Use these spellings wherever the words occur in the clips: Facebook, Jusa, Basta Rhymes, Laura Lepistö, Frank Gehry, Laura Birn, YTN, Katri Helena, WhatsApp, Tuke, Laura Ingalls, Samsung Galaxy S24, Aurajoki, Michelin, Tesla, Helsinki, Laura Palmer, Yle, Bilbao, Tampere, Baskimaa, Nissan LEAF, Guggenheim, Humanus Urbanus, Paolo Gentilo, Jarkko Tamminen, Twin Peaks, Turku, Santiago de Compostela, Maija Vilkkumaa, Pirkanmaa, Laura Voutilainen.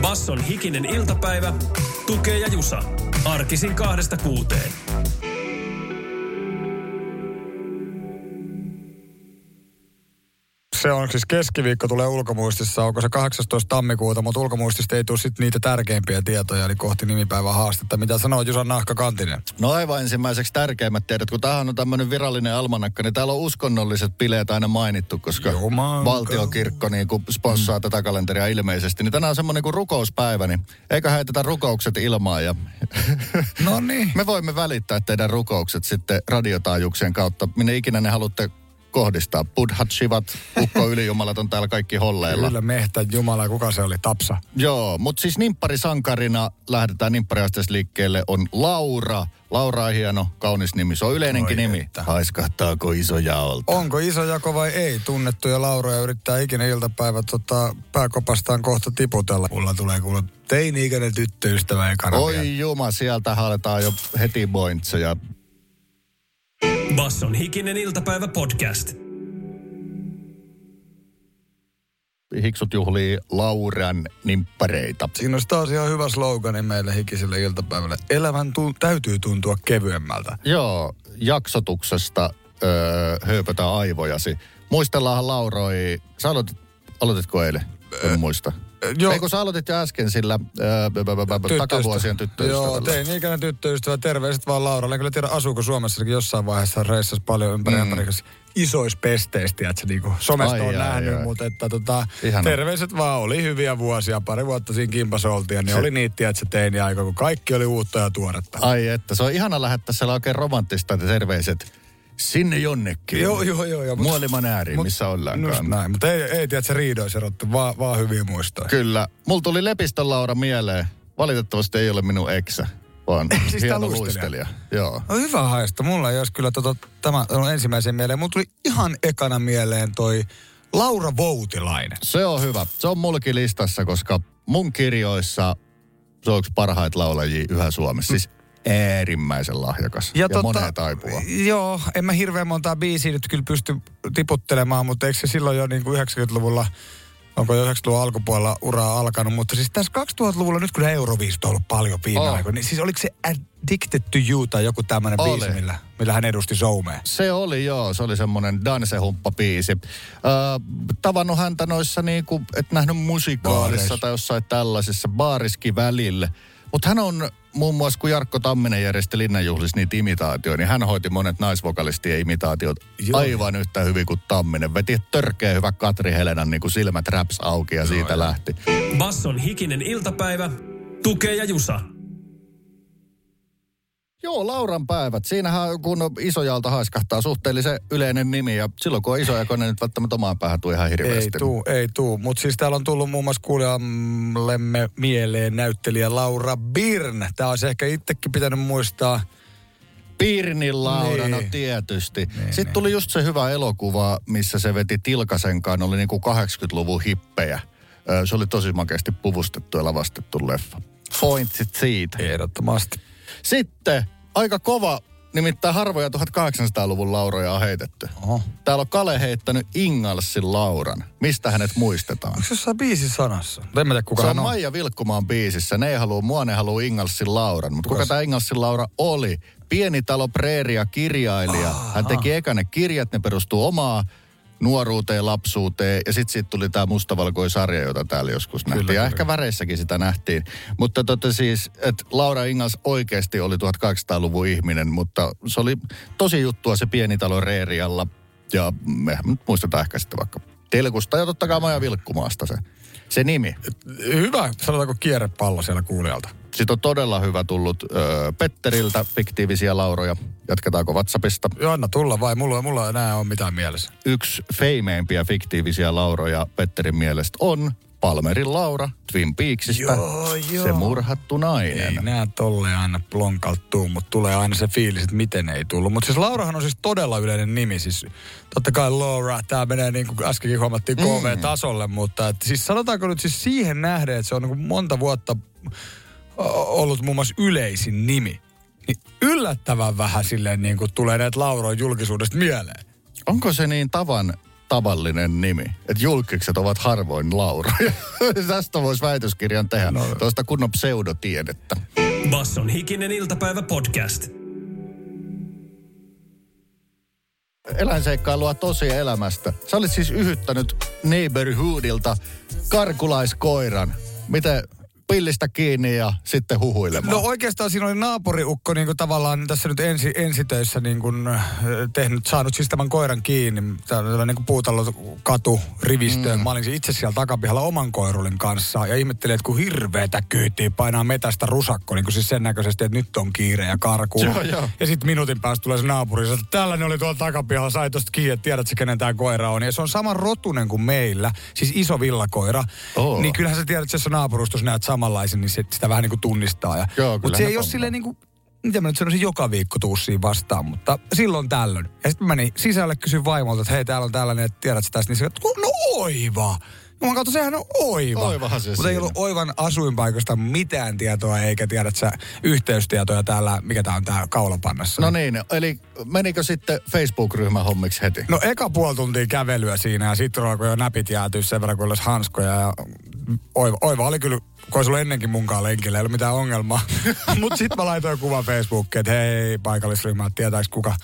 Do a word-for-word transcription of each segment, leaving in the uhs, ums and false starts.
Basson hikinen iltapäivä, Tuke ja Jusa. Arkisin kahdesta kuuteen. Se on siis keskiviikko, tulee ulkomuistissa, onko se kahdeksastoista tammikuuta, mutta ulkomuistista ei tule sitten niitä tärkeimpiä tietoja, eli kohti nimipäivän haastetta. Mitä sanoo Jusan Nahka-Kantinen? No aivan ensimmäiseksi tärkeimmät tiedot, kun tämähän on tämmöinen virallinen almanakka, niin täällä on uskonnolliset bileet aina mainittu, koska Jumanka. valtiokirkko niin kun sponssaa mm. tätä kalenteria ilmeisesti. Niin tänään on semmoinen kuin rukouspäivä, niin eikä heitetä rukoukset ilmaan. Ja no niin. Me voimme välittää teidän rukoukset sitten radiotaajuuksien kautta, minne ikinä ne haluatte kohdistaa. Buddhat, Shivat, ukko ylijumalat on täällä kaikki holleilla. Kyllä mehtä jumala, kuka se oli? Tapsa. Joo, mutta siis nimpparisankarina lähdetään nimppariasteessa liikkeelle on Laura. Laura on hieno, kaunis nimi. Se on yleinenkin Oi, nimi. Että. Haiskahtaako isojaolta? Onko isojako vai ei? Tunnettuja Lauroja yrittää ikinä iltapäivät tota, pääkopastaan kohta tiputella. Mulla tulee kuulla teini-ikäinen tyttöystävä ekana. Oi juma, sieltä haaletaan jo heti bointseja. Basson hikinen iltapäivä podcast. Hiksut juhlii Lauran nimppareita. Siinä on taas ihan hyvä slogani meille hikiselle iltapäivälle. Elämän tu- täytyy tuntua kevyemmältä. Joo, jaksotuksesta öö, hööpötä aivojasi. Muistellaanhan Lauroi. Sä aloitit, aloititko eilen? En öö. muista. Joo. Ei kun sä aloitit jo äsken sillä ää, bä, bä, bä, takavuosien tyttöystävällä. Joo, tein ikäinen tyttöystävä. Terveiset vaan Lauralle. En kyllä tiedä, asuuko Suomessakin jossain vaiheessa reissasi paljon ympäri mm. ämpäriksi. Isois pesteistä, että se niinku somesta ai on jää, nähnyt, jää. mutta että tota, terveiset vaan oli hyviä vuosia. Pari vuotta siinä kimpassa oltiin, niin se oli niitä, että se teini aika, kun kaikki oli uutta ja tuoretta. Ai että, se on ihana lähettää siellä oikein romanttista terveiset. Sinne jonnekin. Joo, joo, joo. joo Muoliman ääriin, mut, missä ollaankaan. Näin, mutta ei, ei tiedä, se riidoisi erottu, vaan, vaan hyviä muistoja. Kyllä. Mulla tuli Lepistön Laura mieleen. Valitettavasti ei ole minun eksä, vaan siis hieno luistelija. Joo. No hyvä haista. Mulla ei olisi kyllä tota, tämä on ensimmäisen mieleen. Mulla tuli ihan ekana mieleen toi Laura Voutilainen. Se on hyvä. Se on mulki listassa, koska mun kirjoissa se on yksi parhaita laulajia yhä Suomessa. Siis äärimmäisen lahjakas ja, ja tota, moneen taipua. Joo, en mä hirveän montaa biisiä nyt kyllä pysty tiputtelemaan, mutta eikö se silloin jo niin kuin yhdeksänkymmentäluvulla, onko jo yhdeksänkymmentäluvun alkupuolella uraa alkanut, mutta siis tässä kaksituhattaluvulla nyt kyllä Euroviisut on ollut paljon viime oh. aikoina, niin siis oliko se Addicted to You tai joku tämmöinen biisi, millä, millä hän edusti Zoomea? Se oli joo, se oli semmoinen dansehumppabiisi. Öö, tavannut häntä noissa niinku, et nähnyt musikaalissa Baaris. tai jossain tällaisessa baariskin välille. Mutta hän on muun muassa, kun Jarkko Tamminen järjesti Linnanjuhlissa niitä imitaatioita, niin hän hoiti monet naisvokalistien imitaatiot Joo. aivan yhtä hyvin kuin Tamminen. Veti törkeä hyvä Katri Helenan niin kuin silmät räps auki ja Joo, siitä jo. lähti. Basson hikinen iltapäivä, Tuke ja Jusa. Joo, Lauran päivät. Siinähän kun isojalta haiskahtaa suhteellisen yleinen nimi ja silloin kun on isoja, kun ne nyt välttämättä omaan päähän tuu ihan hirveästi. Ei tuu, ei tuu. Mutta siis täällä on tullut muun muassa kuulijallemme mieleen näyttelijä Laura Birn. Tämä olisi ehkä itsekin pitänyt muistaa. Birnin Laura, niin. no tietysti. Niin, Sitten niin. tuli just se hyvä elokuva, missä se veti Tilkasenkaan. Oli niin kuin kahdeksankymmentäluvun hippejä. Se oli tosi makeasti puvustettu ja lavastettu leffa. Pointsit siitä. Ehdottomasti. Sitten aika kova, nimittäin harvoja tuhatkahdeksansataaluvun Lauroja on heitetty. Oho. Täällä on Kale heittänyt Ingallsin Lauran. Mistä hänet muistetaan? Onko se jossain biisisanassa? En mä tiedä, kuka se on. Se on Maija Vilkkumaan biisissä. Ne ei halua mua, ne haluu Ingallsin Lauran. Mutta kuka tämä Ingallsin Laura oli? Pieni talo preeria kirjailija. Ah, Hän teki ah. eka ne kirjat, ne perustuu omaa nuoruuteen, lapsuuteen ja sitten siitä tuli tämä mustavalkoinen sarja, jota täällä joskus nähtiin. Kyllä, ja kyllä. ehkä väreissäkin sitä nähtiin. Mutta totta siis, että Laura Ingalls oikeasti oli tuhatkahdeksansataaluvun ihminen, mutta se oli tosi juttua se pieni talo Reerialla. Ja me muistetaan ehkä sitten vaikka Telkusta ja totta kai Maja Vilkkumaasta se, se nimi. Hyvä, sanotaanko kierrepallo siellä kuulijalta. Sitten on todella hyvä tullut öö, Petteriltä fiktiivisiä Lauroja. Jatketaanko WhatsAppista? Joo, anna tulla vai. Mulla, mulla ei enää ole mitään mielessä. Yksi feimeimpiä fiktiivisiä Lauroja Petterin mielestä on Palmerin Laura Twin Peaksista, joo, joo. Se murhattu nainen. Ei nää tolleen aina plonkalttuu, mutta tulee aina se fiilis, että miten ei tullut. Mutta siis Laurahan on siis todella yleinen nimi. Siis totta kai Laura, tää menee niin kuin äskenkin huomattiin K V-tasolle, mm. mutta et siis sanotaanko nyt siis siihen nähden, että se on niin kuin monta vuotta ollut muun muassa yleisin nimi. Niin yllättävän vähän silleen niin kuin tulee näitä Lauroja julkisuudesta mieleen. Onko se niin tavan... tavallinen nimi. Että julkikset ovat harvoin Lauroja. Tästä voisi väitöskirjan tehdä. No. Tuosta kunnon pseudotiedettä. Basson hikinen iltapäivä podcast. Eläinseikkailua tosielämästä. Sä olit siis yhyttänyt Neighborhoodilta karkulaiskoiran. Miten... pillistä kiinni ja sitten huhuilemaan. No oikeastaan siinä oli naapuriukko niin kuin tavallaan tässä nyt ensi, ensitöissä niin kuin tehnyt, saanut siis tämän koiran kiinni. Tämä niin kuin puutalokatu rivistöön. Mm. Mä olin itse siellä takapihalla oman koirulin kanssa ja ihmettelin, että kun hirveetä kyytiä painaa metästä rusakko, niin kuin siis sen näköisesti, että nyt on kiire ja karkuun. Joo, joo. Ja sitten minuutin päästä tulee se naapuri, että tällainen oli tuolla takapihalla, sai tuosta kiinni, että tiedätkö kenen tämä koira on. Ja se on sama rotunen kuin meillä, siis iso villakoira. Oh. Niin kyllähän sä tiedät, että se naapurustus näet samanlaisen, niin se, sitä vähän niin kuin tunnistaa. Mutta se ei ole silleen niin kuin, mitä mä nyt sanoisin, joka viikko tuu siinä vastaan, mutta silloin tällöin. Ja sitten mä menin sisälle, kysyin vaimolta, että hei, täällä on tällainen, että tiedätkö tästä, niin se on, no oiva! No mä katson, sehän on oiva. Oivahan se. Mutta ei ollut oivan asuinpaikasta mitään tietoa, eikä tiedätkö yhteystietoja täällä, mikä tää on tää kaulapannassa. No niin, eli menikö sitten Facebook-ryhmän hommiksi heti? No eka puoli tuntia kävelyä siinä, ja sit alkoi jo näpit jäätyä sen verran, kun olisi hanskoja, ja oiva, oiva oli kyllä... kun olisi ollut ennenkin munkaan lenkillä, ei ollut mitään ongelmaa. Mutta sitten mä laitoin kuvan Facebookiin, että hei, paikallisryhmä, tietääks kuka.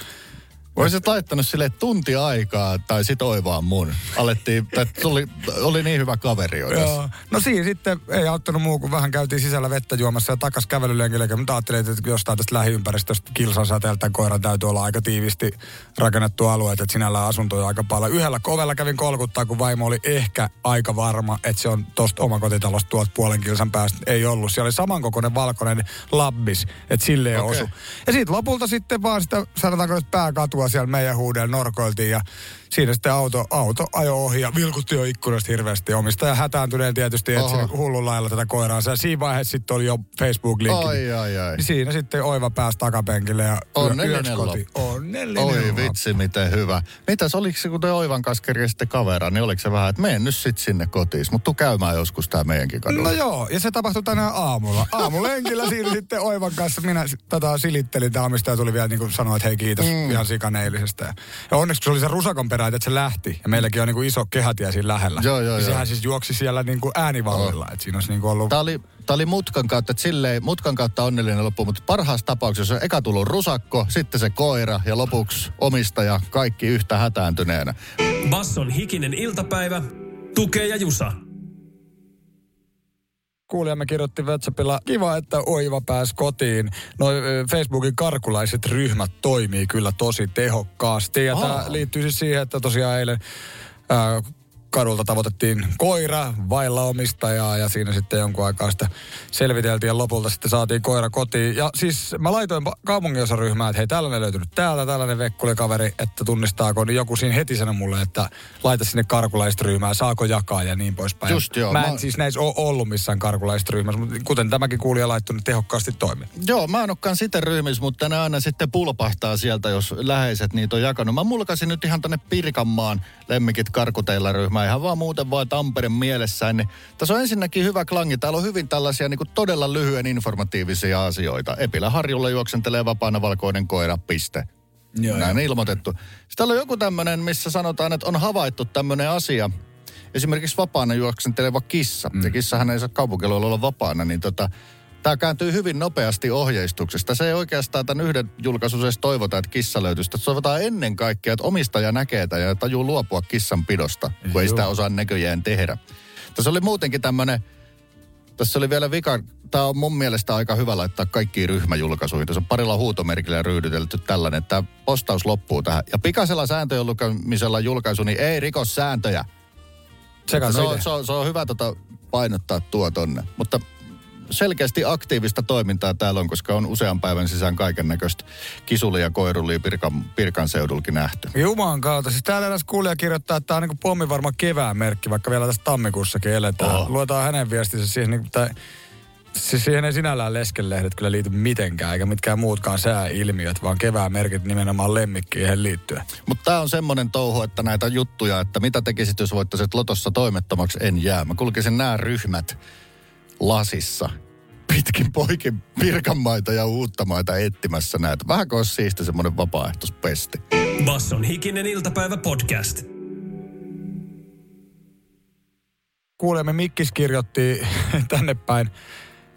Voisit laittanut sille tunti aikaa, tai sit oivaan mun. Alettiin, tai tuli, oli niin hyvä kaveri oikeassa. No siinä sitten ei auttanut muu, kun vähän käytiin sisällä vettä juomassa ja takas kävelylenkillä. Mutta ajattelin, että jostain tästä lähiympäristöstä kilsan säteeltä koiran täytyy olla aika tiivisti rakennettu alue, että sinällään asuntoja aika paljon. Yhdellä kovella kävin kolkuttaa, kun vaimo oli ehkä aika varma, että se on tosta omakotitalosta tuolta puolen kilsan päästä. Ei ollut. Siellä oli samankokoinen valkoinen labbis, että sille ei okay. osu. Ja siitä lopulta sitten vaan sitä, sanotaanko nyt pääkatua, siellä meidän huudella norkoiltiin ja siinä sitten auto, auto ajoi ohi ja vilkutti jo ikkunasta hirveästi. Omistaja hätääntyneen tietysti etsi hullun lailla tätä koiraansa ja siinä vaiheessa sitten oli jo Facebook-linkki. Ai, ai, ai. Siinä sitten oiva pääsi takapenkille ja onnellinen koti. Onnellinen oi vitsi, miten hyvä. Mitäs, oliko se kun te oivan kanssa kerjasitte kaveraa, niin oliko se vähän, että mene nyt sitten sinne kotiin, mutta tuu käymään joskus tää meidänkin kadulla. No joo, ja se tapahtui tänään aamulla. Aamulenkillä siinä sitten oivan kanssa minä tätä silittelin tää omistaja tuli vielä niin kuin sanoa, että hei kiitos mm. ihan sikaneilisestä. Ja onneksi se oli se rusakon perä, että se lähti. Ja meilläkin on niinku iso kehätie siinä lähellä. Joo, joo, joo. Sehän siis juoksi siellä niinku äänivallilla. Että siinä olisi niinku ollut... Tämä oli, tämä oli mutkan kautta, että silleen mutkan kautta onnellinen loppu. Mutta parhaassa tapauksessa on eka tullut rusakko, sitten se koira ja lopuksi omistaja. Kaikki yhtä hätääntyneenä. Basson hikinen iltapäivä. Tuke ja Jusa. Kuulijamme kirjoitti WhatsAppilla, kiva, että oiva pääsi kotiin. No Facebookin karkulaiset ryhmät toimii kyllä tosi tehokkaasti. Ja tämä liittyy siis siihen, että tosiaan eilen ää, kadulta tavoitettiin koira vailla omistajaa. Ja siinä sitten jonkun aikaa sitä selviteltiin ja lopulta sitten saatiin koira kotiin. Ja siis mä laitoin kaupunginosaryhmään, että hei tällainen löytynyt täältä, tällainen vekkulikaveri, että tunnistaako. Niin joku siinä heti sanoi mulle, että laita sinne karkulaiset ryhmään, saako jakaa ja niin poispäin. Just joo. Mä en mä... siis näissä ole ollut missään karkulaiset ryhmässä, mutta kuten tämäkin kuulija laittoi, niin tehokkaasti toimii. Joo, mä en olekaan sitä ryhmissä, mutta ne aina sitten pulpahtaa sieltä, jos läheiset niitä on jakanut. Mä mulkasin nyt ihan tonne Pirkanmaan lemmikit karkuteilla ryhmään. Ihan vaan muuten vaan Tampereen mielessään. Niin tässä on ensinnäkin hyvä klangi. Täällä on hyvin tällaisia niin kuin todella lyhyen informatiivisia asioita. Epiläharjulla juoksentelee vapaana valkoinen koira, piste. Joo, näin joo. Ilmoitettu. Sitten täällä on joku tämmöinen, missä sanotaan, että on havaittu tämmöinen asia. Esimerkiksi vapaana juoksenteleva kissa. Mm. Se kissahan ei saa kaupunkialueella olla vapaana, niin tota... Tämä kääntyy hyvin nopeasti ohjeistuksesta. Se ei oikeastaan tämän yhden julkaisuudessa toivota, että kissa löytyisi. Toivotaan ennen kaikkea, että omistaja näkee tämän ja tajuu luopua kissan pidosta, kun Joo. ei sitä osaa näköjään tehdä. Tässä oli muutenkin tämmöinen, tässä oli vielä vika, tämä on mun mielestä aika hyvä laittaa kaikkiin ryhmäjulkaisuihin. Tässä on parilla huutomerkillä ryhdytelty tällainen, että postaus loppuu tähän. Ja pikaisella sääntöjen lukamisella julkaisu, niin ei rikos sääntöjä. Se, se, on, se, on, se on hyvä tota painottaa tuo tonne, mutta... selkeästi aktiivista toimintaa täällä on, koska on usean päivän sisään kaiken näköistä kisulia ja koirulia Pirkan, Pirkan seudulkin nähty. Juman kautta. Siis täällä eräs kuulija kirjoittaa, että tämä on niin kuin pommi varma kevään merkki, vaikka vielä tässä tammikuussakin eletään. Oh. Luetaan hänen viestinsä siihen, niin tai, siis siihen ei sinällään leskelehdet kyllä liity mitenkään, eikä mitkään muutkaan sääilmiöt, vaan kevään merkit nimenomaan lemmikkiin liittyen. Mutta tämä on semmoinen touhu, että näitä juttuja, että mitä tekisit, jos voittaisit lotossa toimettomaksi, en jää. Mä kulkisin nämä ryhmät lasissa pitkin poikin Pirkanmaita ja Uuttamaita etsimässä näitä. Vähänkö olisi siisti semmoinen vapaaehtoispesti. Basson hikinen iltapäivä podcast. Kuulemme Mikkis kirjoitti tänne päin,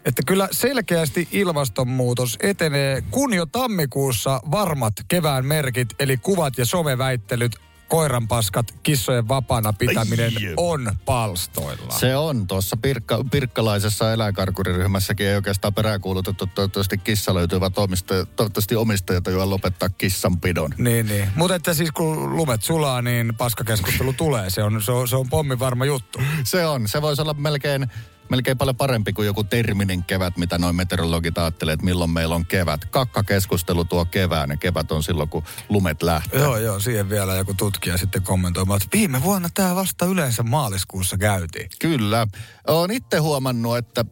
että kyllä selkeästi ilmastonmuutos etenee, kun jo tammikuussa varmat kevään merkit, eli kuvat ja someväittelyt, koiranpaskat, kissojen vapaana pitäminen on palstoilla. Se on. Tuossa pirkka, pirkkalaisessa eläinkarkuriryhmässäkin ei oikeastaan peräänkuulutettu. Toivottavasti kissa löytyvät omista, toivottavasti omistajat joilla lopettaa kissanpidon. Niin, niin. Mutta että siis kun lumet sulaa, niin paskakeskustelu tulee. Se on, se on, se on pommin varma juttu. Se on. Se voisi olla melkein... Melkein paljon parempi kuin joku terminen kevät, mitä noin meteorologit ajattelee, että milloin meillä on kevät. Kakkakeskustelu tuo kevään ja kevät on silloin, kun lumet lähtee. Joo, joo, siihen vielä joku tutkija sitten kommentoimaan, että viime vuonna tämä vasta yleensä maaliskuussa käytiin. Kyllä. Olen itse huomannut, että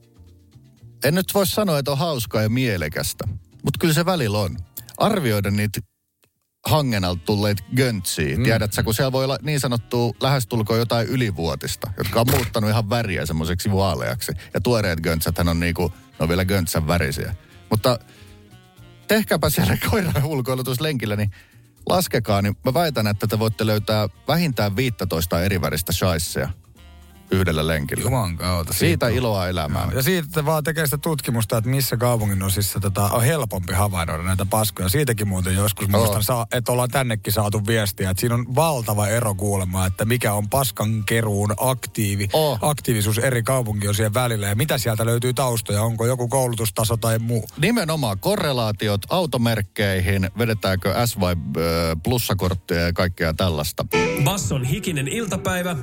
en nyt voi sanoa, että on hauskaa ja mielekästä, mutta kyllä se välillä on. Arvioida niitä hangen alta tulleet göntsiä. Mm. Tiedätkö, kun siellä voi olla niin sanottua lähestulkoon jotain ylivuotista, jotka on muuttanut ihan väriä semmoiseksi vaaleaksi. Ja tuoreet göntsäthän on niinku, ne on vielä göntsän värisiä. Mutta tehkääpä siellä koiran ulkoilutuslenkillä, niin laskekaa, niin mä väitän, että te voitte löytää vähintään viisitoista eri väristä shaisseja yhdellä lenkillä. Juman kautta. Siitä, siitä iloa elämään. Ja siitä vaan tekee sitä tutkimusta, että missä kaupungin osissa tätä on helpompi havainnoida näitä paskoja. Siitäkin muuten joskus muistan, että ollaan tännekin saatu viestiä, että siinä on valtava ero kuulemaan, että mikä on paskankeruun aktiivi, oh. aktiivisuus eri kaupunkiosien välillä ja mitä sieltä löytyy taustoja, onko joku koulutustaso tai muu. Nimenomaan korrelaatiot automerkkeihin, vedetäänkö S- vai plussakortteja ja kaikkea tällaista. Basson hikinen iltapäivä,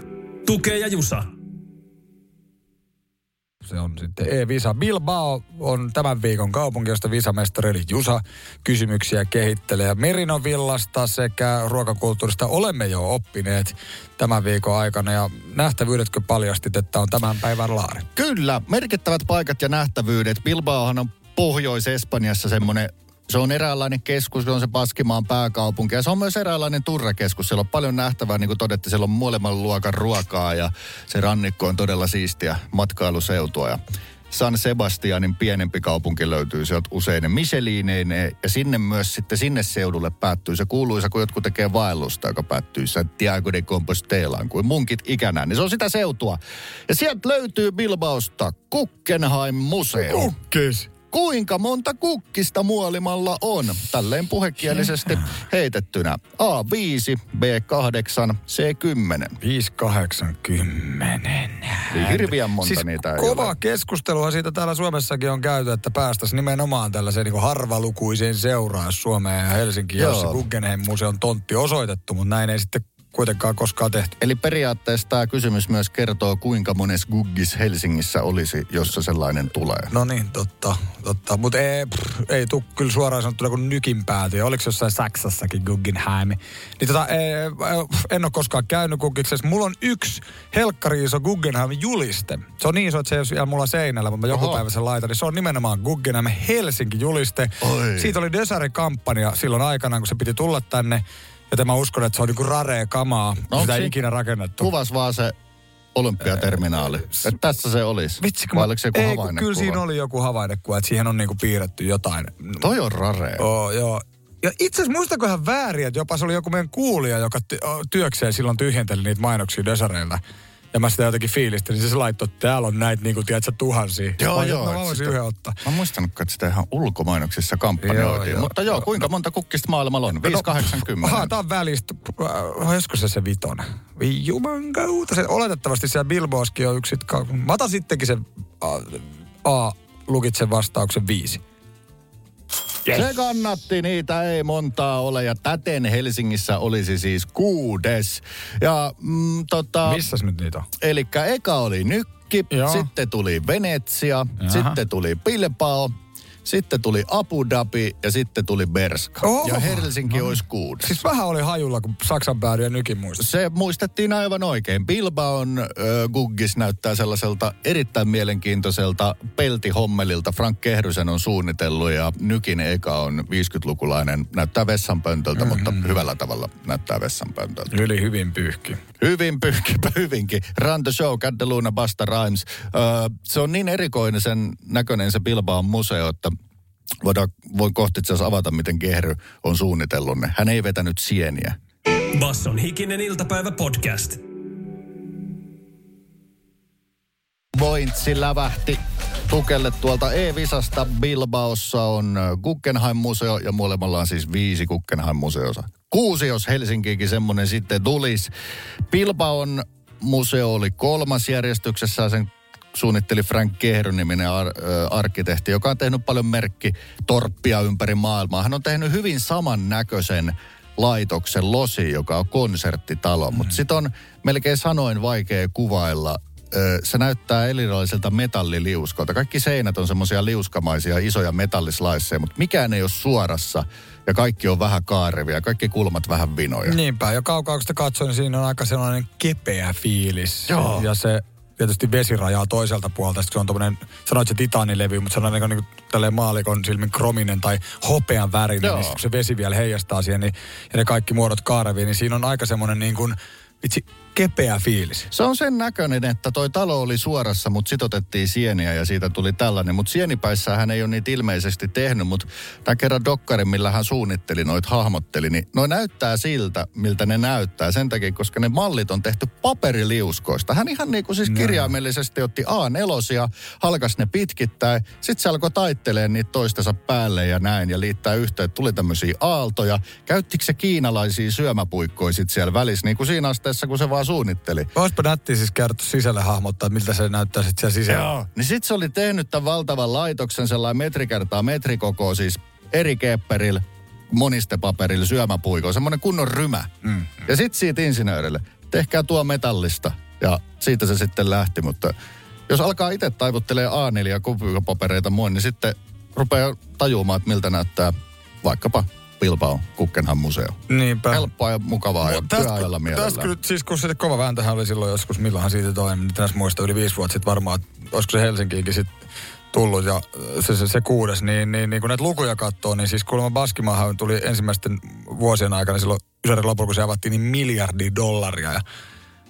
Tuke ja Jusa. Se on sitten E-Visa. Bilbao on tämän viikon kaupunki, josta visamestari eli Jusa kysymyksiä kehittelee. Merinovillasta sekä ruokakulttuurista olemme jo oppineet tämän viikon aikana. Ja nähtävyydetkö paljastit, että on tämän päivän laari? Kyllä, merkittävät paikat ja nähtävyydet. Bilbaohan on Pohjois-Espanjassa semmoinen... Se on eräänlainen keskus, se on se Baskimaan pääkaupunki ja se on myös eräänlainen turrakeskus. Siellä on paljon nähtävää, niin kuin todettiin, siellä on molemman luokan ruokaa ja se rannikko on todella siistiä matkailuseutua. Ja San Sebastianin pienempi kaupunki löytyy sieltä usein Michelineineen ja sinne myös sitten sinne seudulle päättyy se kuuluisa, kun jotkut tekee vaellusta, joka päättyy Santiago de Compostelaan, kuin munkit ikänään. Niin se on sitä seutua. Ja sieltä löytyy Bilbaosta Guggenheim-museo. Kukkis! Kuinka monta kukkista muolimalla on? Tälleen puhekielisesti heitettynä. A viisi, B kahdeksan, C kymmenen. viisi kahdeksan kymmenen. Hirviän monta siis niitä ei kova ole. Keskustelua siitä täällä Suomessakin on käyty, että päästäisiin nimenomaan tällaiseen niin harvalukuiseen seuraan Suomeen ja Helsinkiin, jossa Guggenheim-museon tontti osoitettu, mutta näin ei sitten kuitenkaan koskaan tehty. Eli periaatteessa tämä kysymys myös kertoo, kuinka mones guggis Helsingissä olisi, jossa sellainen tulee. No niin, totta, totta. Mutta ei, ei tule kyllä suoraan sanottuna kuin nykin päätyä. Oliko jossain Saksassakin Guggenheim? Niin tota, ei, en ole koskaan käynyt guggiksessa. Mulla on yksi helkkari iso Guggenheim-juliste. Se on niin iso, että se ei ole siellä mulla seinällä, mutta mä joku päivä sen laitan. Niin se on nimenomaan Guggenheim Helsinki-juliste. Oi. Siitä oli Desari-kampanja silloin aikanaan, kun se piti tulla tänne. Joten mä uskon, että se on niinku raree kamaa, no sitä ei ikinä rakennettu. Kuvas vaan se olympiaterminaali, S- että tässä se olisi. Vitsikö? Vai oliko se joku havainnekuva? Ei, kyllä siinä oli joku havainnekuva, että siihen on niinku piirretty jotain. Toi on raree. Oo, joo. Ja itse asiassa muistakohan väärin, että jopa se oli joku meidän kuulija, joka työkseen silloin tyhjenteli niitä mainoksia Desareilla. Ja mä sitä jotenkin fiilistelin, niin se laittoi, että täällä on näitä niinku, tiedätkö, tuhansia. Joo, mä, joo. Mä voisin yhden ottaa. Mä en muistanutkaan, että sitä ihan ulkomainoksissa kampanjoitiin. Joo, mutta joo, joo, kuinka monta kukkista maailmalla on? viisi kahdeksankymmentä. Ahaa, tää on välistä. Olisiko se se vitonen? Juman kautta. Se, oletettavasti siellä Bilbaoskin on yksi. Mä otan sittenkin sen A, a lukitsen vastauksen viisi. Yes. Se kannatti, niitä ei montaa ole ja täten Helsingissä olisi siis kuudes. Ja mm, tota... Missäs nyt niitä on? Elikkä eka oli Nykky. Helsinki, joo. Sitten tuli Venetsia, aha. Sitten tuli Bilbao, sitten tuli Abu Dhabi ja sitten tuli Berska. Oho. Ja Helsinki no. olisi kuudes. Siis vähän oli hajulla, kun Saksan päädyä nykin muistettiin. Se muistettiin aivan oikein. Bilbaon äh, Guggis näyttää sellaiselta erittäin mielenkiintoiselta peltihommelilta. Frank Gehrysen on suunnitellut ja nykin eka on viisikymmentälukulainen. Näyttää vessanpöntöltä, mm-hmm. mutta hyvällä tavalla näyttää vessanpöntöltä. Yli hyvin pyyhki. Hyvin pyyhkipä hyvinkin. Run the show, cut the Luna, Basta Rhymes. Äh, se on niin erikoinen sen näköinen se Bilbaon museo, että Voidaan, voin kohta itse asiassa avata, miten Gehry on suunnitellut ne. Hän ei vetänyt sieniä. Basson hikinen iltapäivä podcast. Vointsi lävähti tukelle tuolta E-Visasta. Bilbaossa on Guggenheim-museo ja molemmalla on siis viisi Guggenheim-museosa. Kuusi, jos Helsinkiinkin semmoinen sitten tulisi. Bilbaon museo oli kolmas järjestyksessä sen suunnitteli Frank Gehry-niminen ar- arkkitehti, joka on tehnyt paljon merkkitorppia ympäri maailmaa. Hän on tehnyt hyvin samannäköisen laitoksen losi, joka on konserttitalo, mm. mutta sitten on melkein sanoin vaikea kuvailla. Se näyttää erilaiselta metalliliuskolta. Kaikki seinät on semmoisia liuskamaisia, isoja metallislaisseja, mutta mikään ei ole suorassa ja kaikki on vähän kaarevia, kaikki kulmat vähän vinoja. Niinpä, ja kaukauksesta katsoen niin siinä on aika sellainen kepeä fiilis. Joo. Ja se tietysti vesirajaa toiselta puolta, sitten se on tommoinen, sanoit se titaanilevy, mutta se on niin kuin tälleen maalikon silmin krominen tai hopean värinen, niin kun se vesi vielä heijastaa siihen, niin, ja ne kaikki muodot kaareviin, niin siinä on aika semmoinen niin kuin, vitsi, kepeä fiilis. Se on sen näköinen, että toi talo oli suorassa, mutta sit otettiin sieniä ja siitä tuli tällainen, mutta sienipäissään hän ei ole niitä ilmeisesti tehnyt, mutta tämän kerran dokkarin, millä hän suunnitteli noita, hahmotteli, niin noi näyttää siltä, miltä ne näyttää sen takia, koska ne mallit on tehty paperiliuskoista. Hän ihan niin kuin siis kirjaimellisesti otti A neljä, halkas ne pitkittäin, sit se alkoi taitteleen niitä toistensa päälle ja näin ja liittää yhteen, tuli tämmöisiä aaltoja. Käyttikö se kiinalaisia syömäpuikkoja sit siellä välissä, niin kuin siinä asteessa, kun se vaan suunnitteli. Olisipa nättiä siis kertoo sisälle hahmottaa, miltä se näyttää sitten siellä sisällä. Joo. Niin sit se oli tehnyt tämän valtavan laitoksen sellainen metri kertaa metrikoko, siis eri kepperillä, monistepaperilla, syömäpuikolla, semmoinen kunnon rymä. Mm. Ja sit siitä insinöörille, tehkää tuo metallista. Ja siitä se sitten lähti, mutta jos alkaa itse taivuttelee A neljä ja kuvipapereita muun, niin sitten rupeaa tajumaan, että miltä näyttää vaikkapa Bilbao Guggenheim-museo. Niinpä. Helppoa ja mukavaa no, ja työajalla mielellään. Tästä kyllä, siis kun se kova vääntähän oli silloin joskus, milloinhan siitä toinen, niin tässä muista yli viisi vuotta sitten varmaan, että olisiko se Helsinkiinkin sitten tullut ja se, se, se kuudes, niin, niin, niin kun näitä lukuja katsoo, niin siis kuulemma Baskimaahan tuli ensimmäisten vuosien aikana silloin ysärin lopulla, kun se avattiin, niin miljardia dollaria ja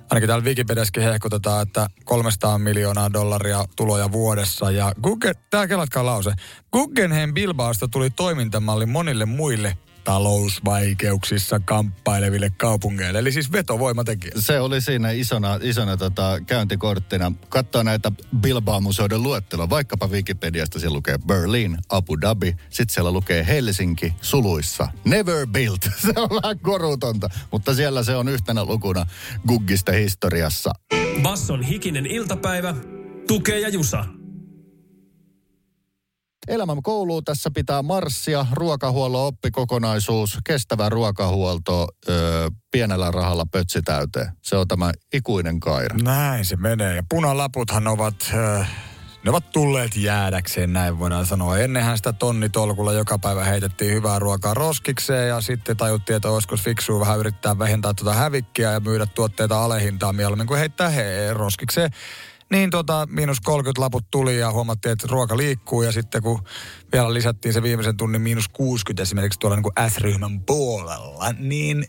ainakin täällä Wikipediassakin hehkutetaan, että kolmesataa miljoonaa dollaria tuloja vuodessa. Ja Guggen, tää kelatkaa lause. Guggenheim Bilbaosta tuli toimintamalli monille muille talousvaikeuksissa kamppaileville kaupungeille. Eli siis vetovoimatekijä. Se oli siinä isona, isona tota, käyntikorttina. Katsoa näitä Bilbao-museoiden luetteloa. Vaikkapa Wikipediasta siellä lukee Berlin, Abu Dhabi. Sitten siellä lukee Helsinki suluissa. Never built. Se on vähän korutonta. Mutta siellä se on yhtenä lukuna Guggista historiassa. Basson hikinen iltapäivä. Tukee ja Jusa. Elämän kouluun tässä pitää marssia, ruokahuollon oppikokonaisuus, kestävä ruokahuolto, öö, pienellä rahalla pötsi täyteen. Se on tämä ikuinen kaira. Näin se menee. Ja punalaputhan ovat, öö, ne ovat tulleet jäädäkseen, näin voidaan sanoa. Ennenhän sitä tonnitolkulla joka päivä heitettiin hyvää ruokaa roskikseen ja sitten tajuttiin, että olisiko fiksua vähän yrittää vähentää tuota hävikkiä ja myydä tuotteita alehintaan mieluummin kuin heittää he roskikseen. Niin tota, miinus kolmekymmentä laput tuli ja huomattiin, että ruoka liikkuu. Ja sitten kun vielä lisättiin se viimeisen tunnin miinus kuusikymmentä esimerkiksi tuolla niin kuin S-ryhmän puolella, niin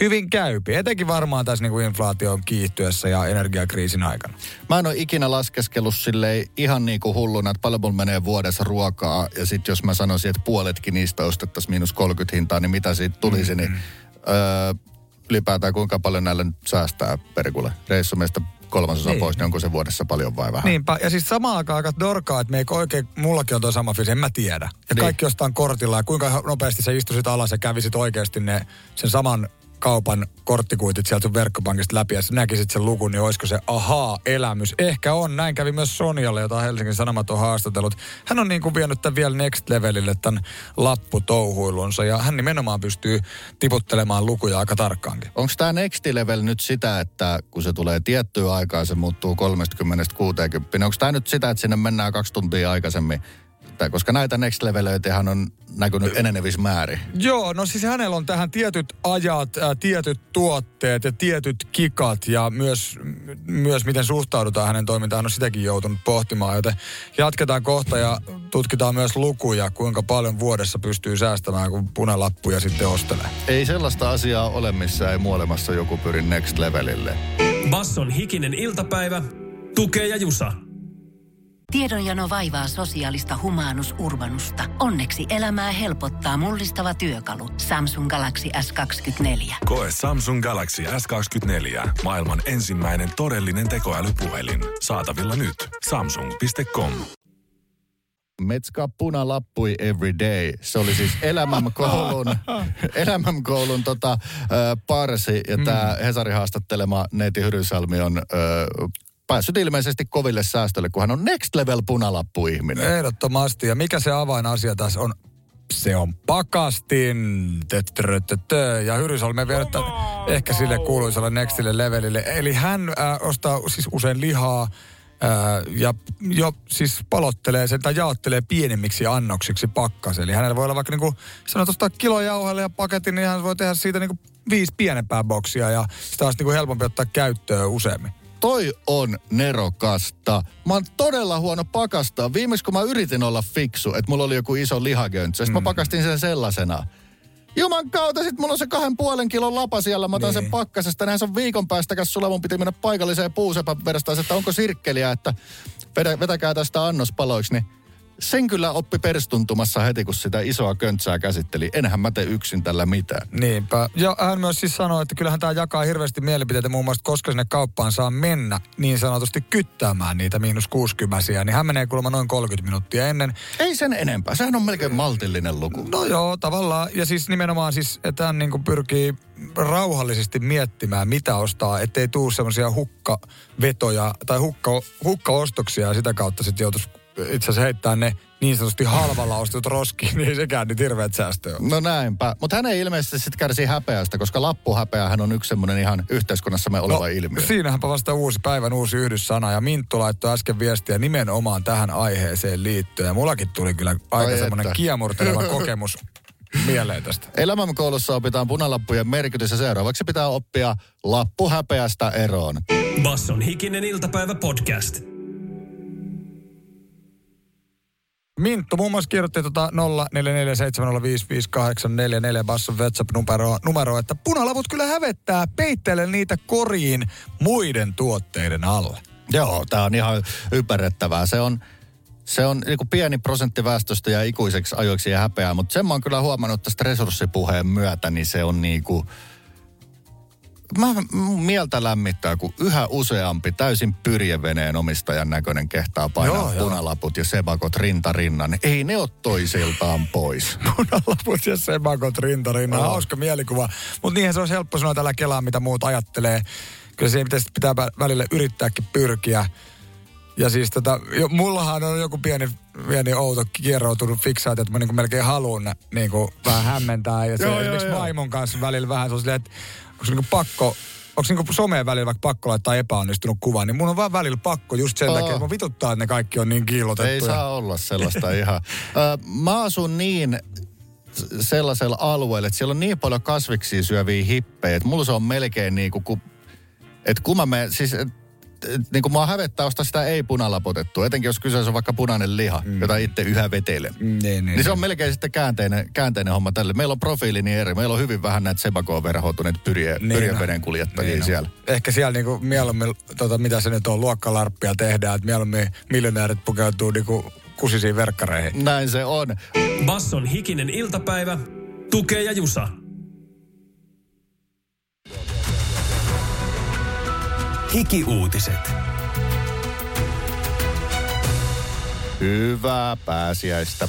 hyvin käypi. Etenkin varmaan tässä niin kuin inflaation kiihtyessä ja energiakriisin aikana. Mä en ole ikinä laskeskellut silleen ihan niin kuin hulluna, että paljon mulla menee vuodessa ruokaa. Ja sitten jos mä sanoisin, että puoletkin niistä ostettaisiin miinus kolmekymmentä hintaa, niin mitä siitä tulisi, mm-hmm. niin öö, ylipäätään kuinka paljon näillä nyt säästää perkulle reissumista. Kolmasosa niin. pois, niin onko se vuodessa paljon vai vähän? Niinpä, ja siis samaan aikaan aika dorkaa, että me ei oikein, mullakin on tuo sama fiilis, en mä tiedä. Ja niin. Kaikki jostain kortilla, ja kuinka nopeasti se istuisit alas ja kävisit oikeasti ne, sen saman kaupan korttikuitit sieltä sun verkkopankista läpi ja sä näkisit sen lukun, niin olisiko se ahaa-elämys? Ehkä on. Näin kävi myös Sonjalle, jota Helsingin Sanomat on haastatellut. Hän on niin kuin vienyt tämän vielä next levelille tämän lapputouhuilunsa ja hän nimenomaan pystyy tiputtelemaan lukuja aika tarkkaankin. Onko tämä next level nyt sitä, että kun se tulee tiettyyn aikaan, se muuttuu kolmekymmentä kuusikymmentä? Onko tämä nyt sitä, että sinne mennään kaksi tuntia aikaisemmin? Koska näitä next levelöitähän on näkynyt enenevissä määrin. Joo, no siis hänellä on tähän tietyt ajat, ää, tietyt tuotteet ja tietyt kikat ja myös, myös miten suhtaudutaan hänen toimintaan, hän on sitäkin joutunut pohtimaan. Joten jatketaan kohta ja tutkitaan myös lukuja, kuinka paljon vuodessa pystyy säästämään, kun punalappuja sitten ostelee. Ei sellaista asiaa ole, missä ei muolemassa joku pyri next levelille. Basson hikinen iltapäivä, Tuke ja Jusa. Tiedonjano vaivaa sosiaalista humanus-urbanusta. Onneksi elämää helpottaa mullistava työkalu. Samsung Galaxy S kaksikymmentäneljä. Koe Samsung Galaxy S kaksikymmentäneljä. Maailman ensimmäinen todellinen tekoälypuhelin. Saatavilla nyt. Samsung piste com. Metska puna lappui every day. Se oli siis elämänkoulun, elämänkoulun tota, äh, parsi. Ja tämä mm. Hesarin haastattelema Neiti Hyrysalmi on... Äh, päässyt ilmeisesti koville säästölle, kun hän on next level punalappuihminen. Ehdottomasti. Ja mikä se avainasia tässä on? Se on pakastin. Tötrötötö. Ja Hyrysalmen viettää ehkä sille kuuluisalle nextille levelille. Eli hän äh, ostaa siis usein lihaa äh, ja jo siis palottelee sen tai jaottelee pienemmiksi annoksiksi pakkas. Eli hänellä voi olla vaikka niinku, sanot ostaa kilo jauheelle ja paketin, niin hän voi tehdä siitä niinku viisi pienempää boksia ja sitä olisi niinku helpompi ottaa käyttöön useammin. Toi on nerokasta. Mä oon todella huono pakastaa. Viimeksi kun mä yritin olla fiksu, että mulla oli joku iso lihagöntsä, mm. mä pakastin sen sellaisena. Juman kautta, sit mulla on se kahden puolen kilon lapa siellä, mä otan niin sen pakkasesta. Näin se on viikon päästäkäs sulla, mun piti mennä paikalliseen puusepän vedestäisiin, että onko sirkkeliä, että vedä, vetäkää tästä annospaloiksi, niin sen kyllä oppi perstuntumassa heti, kun sitä isoa köntsää käsitteli. Enhän mä tee yksin tällä mitään. Niinpä. Ja hän myös siis sanoi, että kyllähän tää jakaa hirveästi mielipiteitä muun muassa, koska sinne kauppaan saa mennä niin sanotusti kyttäämään niitä miinus kuusikymmentäsiä. Niin hän menee kuulemma noin kolmekymmentä minuuttia ennen. Ei sen enempää. Sehän on melkein maltillinen luku. No joo, tavallaan. Ja siis nimenomaan siis, että hän niin kuin pyrkii rauhallisesti miettimään, mitä ostaa, ettei tuu semmoisia hukkavetoja tai hukka, hukkaostoksia ja sitä kautta sitten joutuisi itse asiassa heittää ne niin sanotusti halvalla ostetut roskiin, niin ei sekään niin hirveät säästöä. No näinpä. Mutta hän ei ilmeisesti sitten kärsi häpeästä, koska lappuhäpeähän on yksi semmoinen ihan yhteiskunnassamme oleva no, ilmiö. Siinähänpä vasta uusi päivän uusi yhdyssana. Ja Minttu laittoi äsken viestiä nimenomaan tähän aiheeseen liittyen. Ja mullakin tuli kyllä aika Ai semmoinen kiemurteleva kokemus mieleen tästä. Elämänkoulussa opitaan punalappujen merkitys ja seuraavaksi pitää oppia lappuhäpeästä eroon. Basson hikinen iltapäivä podcast. Minttu muun muassa kirjoitti tuota nolla neljä neljä seitsemän nolla viisi viisi kahdeksan neljä neljä Basson WhatsApp-numeroa, että punalaput kyllä hävettää, peittele niitä koriin muiden tuotteiden alle. Joo, tää on ihan ymmärrettävää. Se on, se on niin kuin pieni prosentti väestöstä ja ikuiseksi ajoiksi ja häpeää, mutta sen mä oon kyllä huomannut tästä resurssipuheen myötä, niin se on niin kuin... Mä mieltä lämmittää, kun yhä useampi täysin pyrjeveneen omistajan näköinen kehtaa painaa joo, punalaput joo. ja sebakot rintarinnan. Ei ne ole toisiltaan pois. Punalaput ja sebakot rintarinnan. Oh. Hauska mielikuva. Mutta niinhän se olisi helppo sanoa tällä kelaa, mitä muut ajattelee. Kyllä siihen pitää välillä yrittääkin pyrkiä. Ja siis tota, jo, mullahan on joku pieni, pieni outo kierroutunut fiksaat, että mä niinku melkein haluan niinku vähän hämmentää. Ja se joo, joo, joo. vaimon kanssa välillä vähän se on silleen, että onko niinku pakko, onko niinku someen välillä vaikka pakko laittaa epäonnistunut kuva, niin mun on vaan välillä pakko just sen oh. takia, että mun vituttaa, että ne kaikki on niin kiillotettuja. Ei saa olla sellaista ihan. Ö, mä asun niin sellaisella alueella, että siellä on niin paljon kasviksia syöviä hippejä, että mulla se on melkein niinku, ku, että kun mä menen, siis... Niin kuin mua hävettää ostaa sitä ei-punalapotettua, etenkin jos kyseessä on vaikka punainen liha, mm. jota itse yhä vetelen. Mm, niin, niin, niin se on melkein sitten käänteinen, käänteinen homma tälle. Meillä on profiili niin eri. Meillä on hyvin vähän näitä sebakoon verhoutuneita pyrjeveden kuljettajia niin siellä. No. Ehkä siellä niinku mieluummin, tota, mitä se nyt on, luokkalarppia tehdään, että mieluummin miljonäärit pukeutuu niinku kusisiin verkkareihin. Näin se on. Basson hikinen iltapäivä, Tuke ja Jusa. Hiki-uutiset. Hyvää pääsiäistä.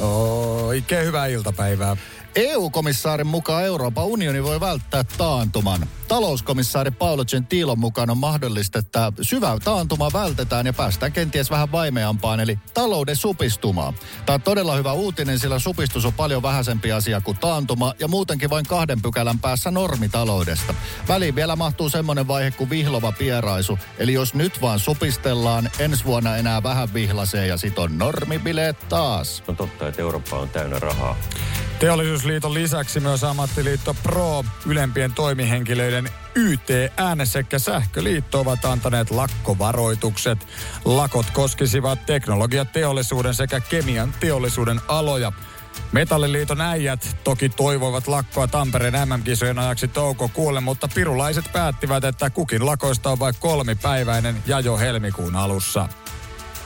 Oikein hyvää iltapäivää. E U-komissaarin mukaan Euroopan unioni voi välttää taantuman. Talouskomissaari Paolo Gentilon mukaan on mahdollista, että syvä taantuma vältetään ja päästään kenties vähän vaimeampaan, eli talouden supistumaan. Tämä on todella hyvä uutinen, sillä supistus on paljon vähäisempi asia kuin taantuma ja muutenkin vain kahden pykälän päässä normitaloudesta. Väliin vielä mahtuu semmoinen vaihe kuin vihlova pieraisu, eli jos nyt vaan supistellaan, ensi vuonna enää vähän vihlasee ja sit on normibileet taas. On totta, että Eurooppa on täynnä rahaa. Teollisuusliiton lisäksi myös ammattiliitto Pro, ylempien toimihenkilöiden Y T N sekä Sähköliitto ovat antaneet lakkovaroitukset. Lakot koskisivat teknologiateollisuuden sekä kemian teollisuuden aloja. Metalliliiton äijät toki toivoivat lakkoa Tampereen M M-kisojen ajaksi toukokuulle, mutta pirulaiset päättivät, että kukin lakoista on vain kolmipäiväinen ja jo helmikuun alussa.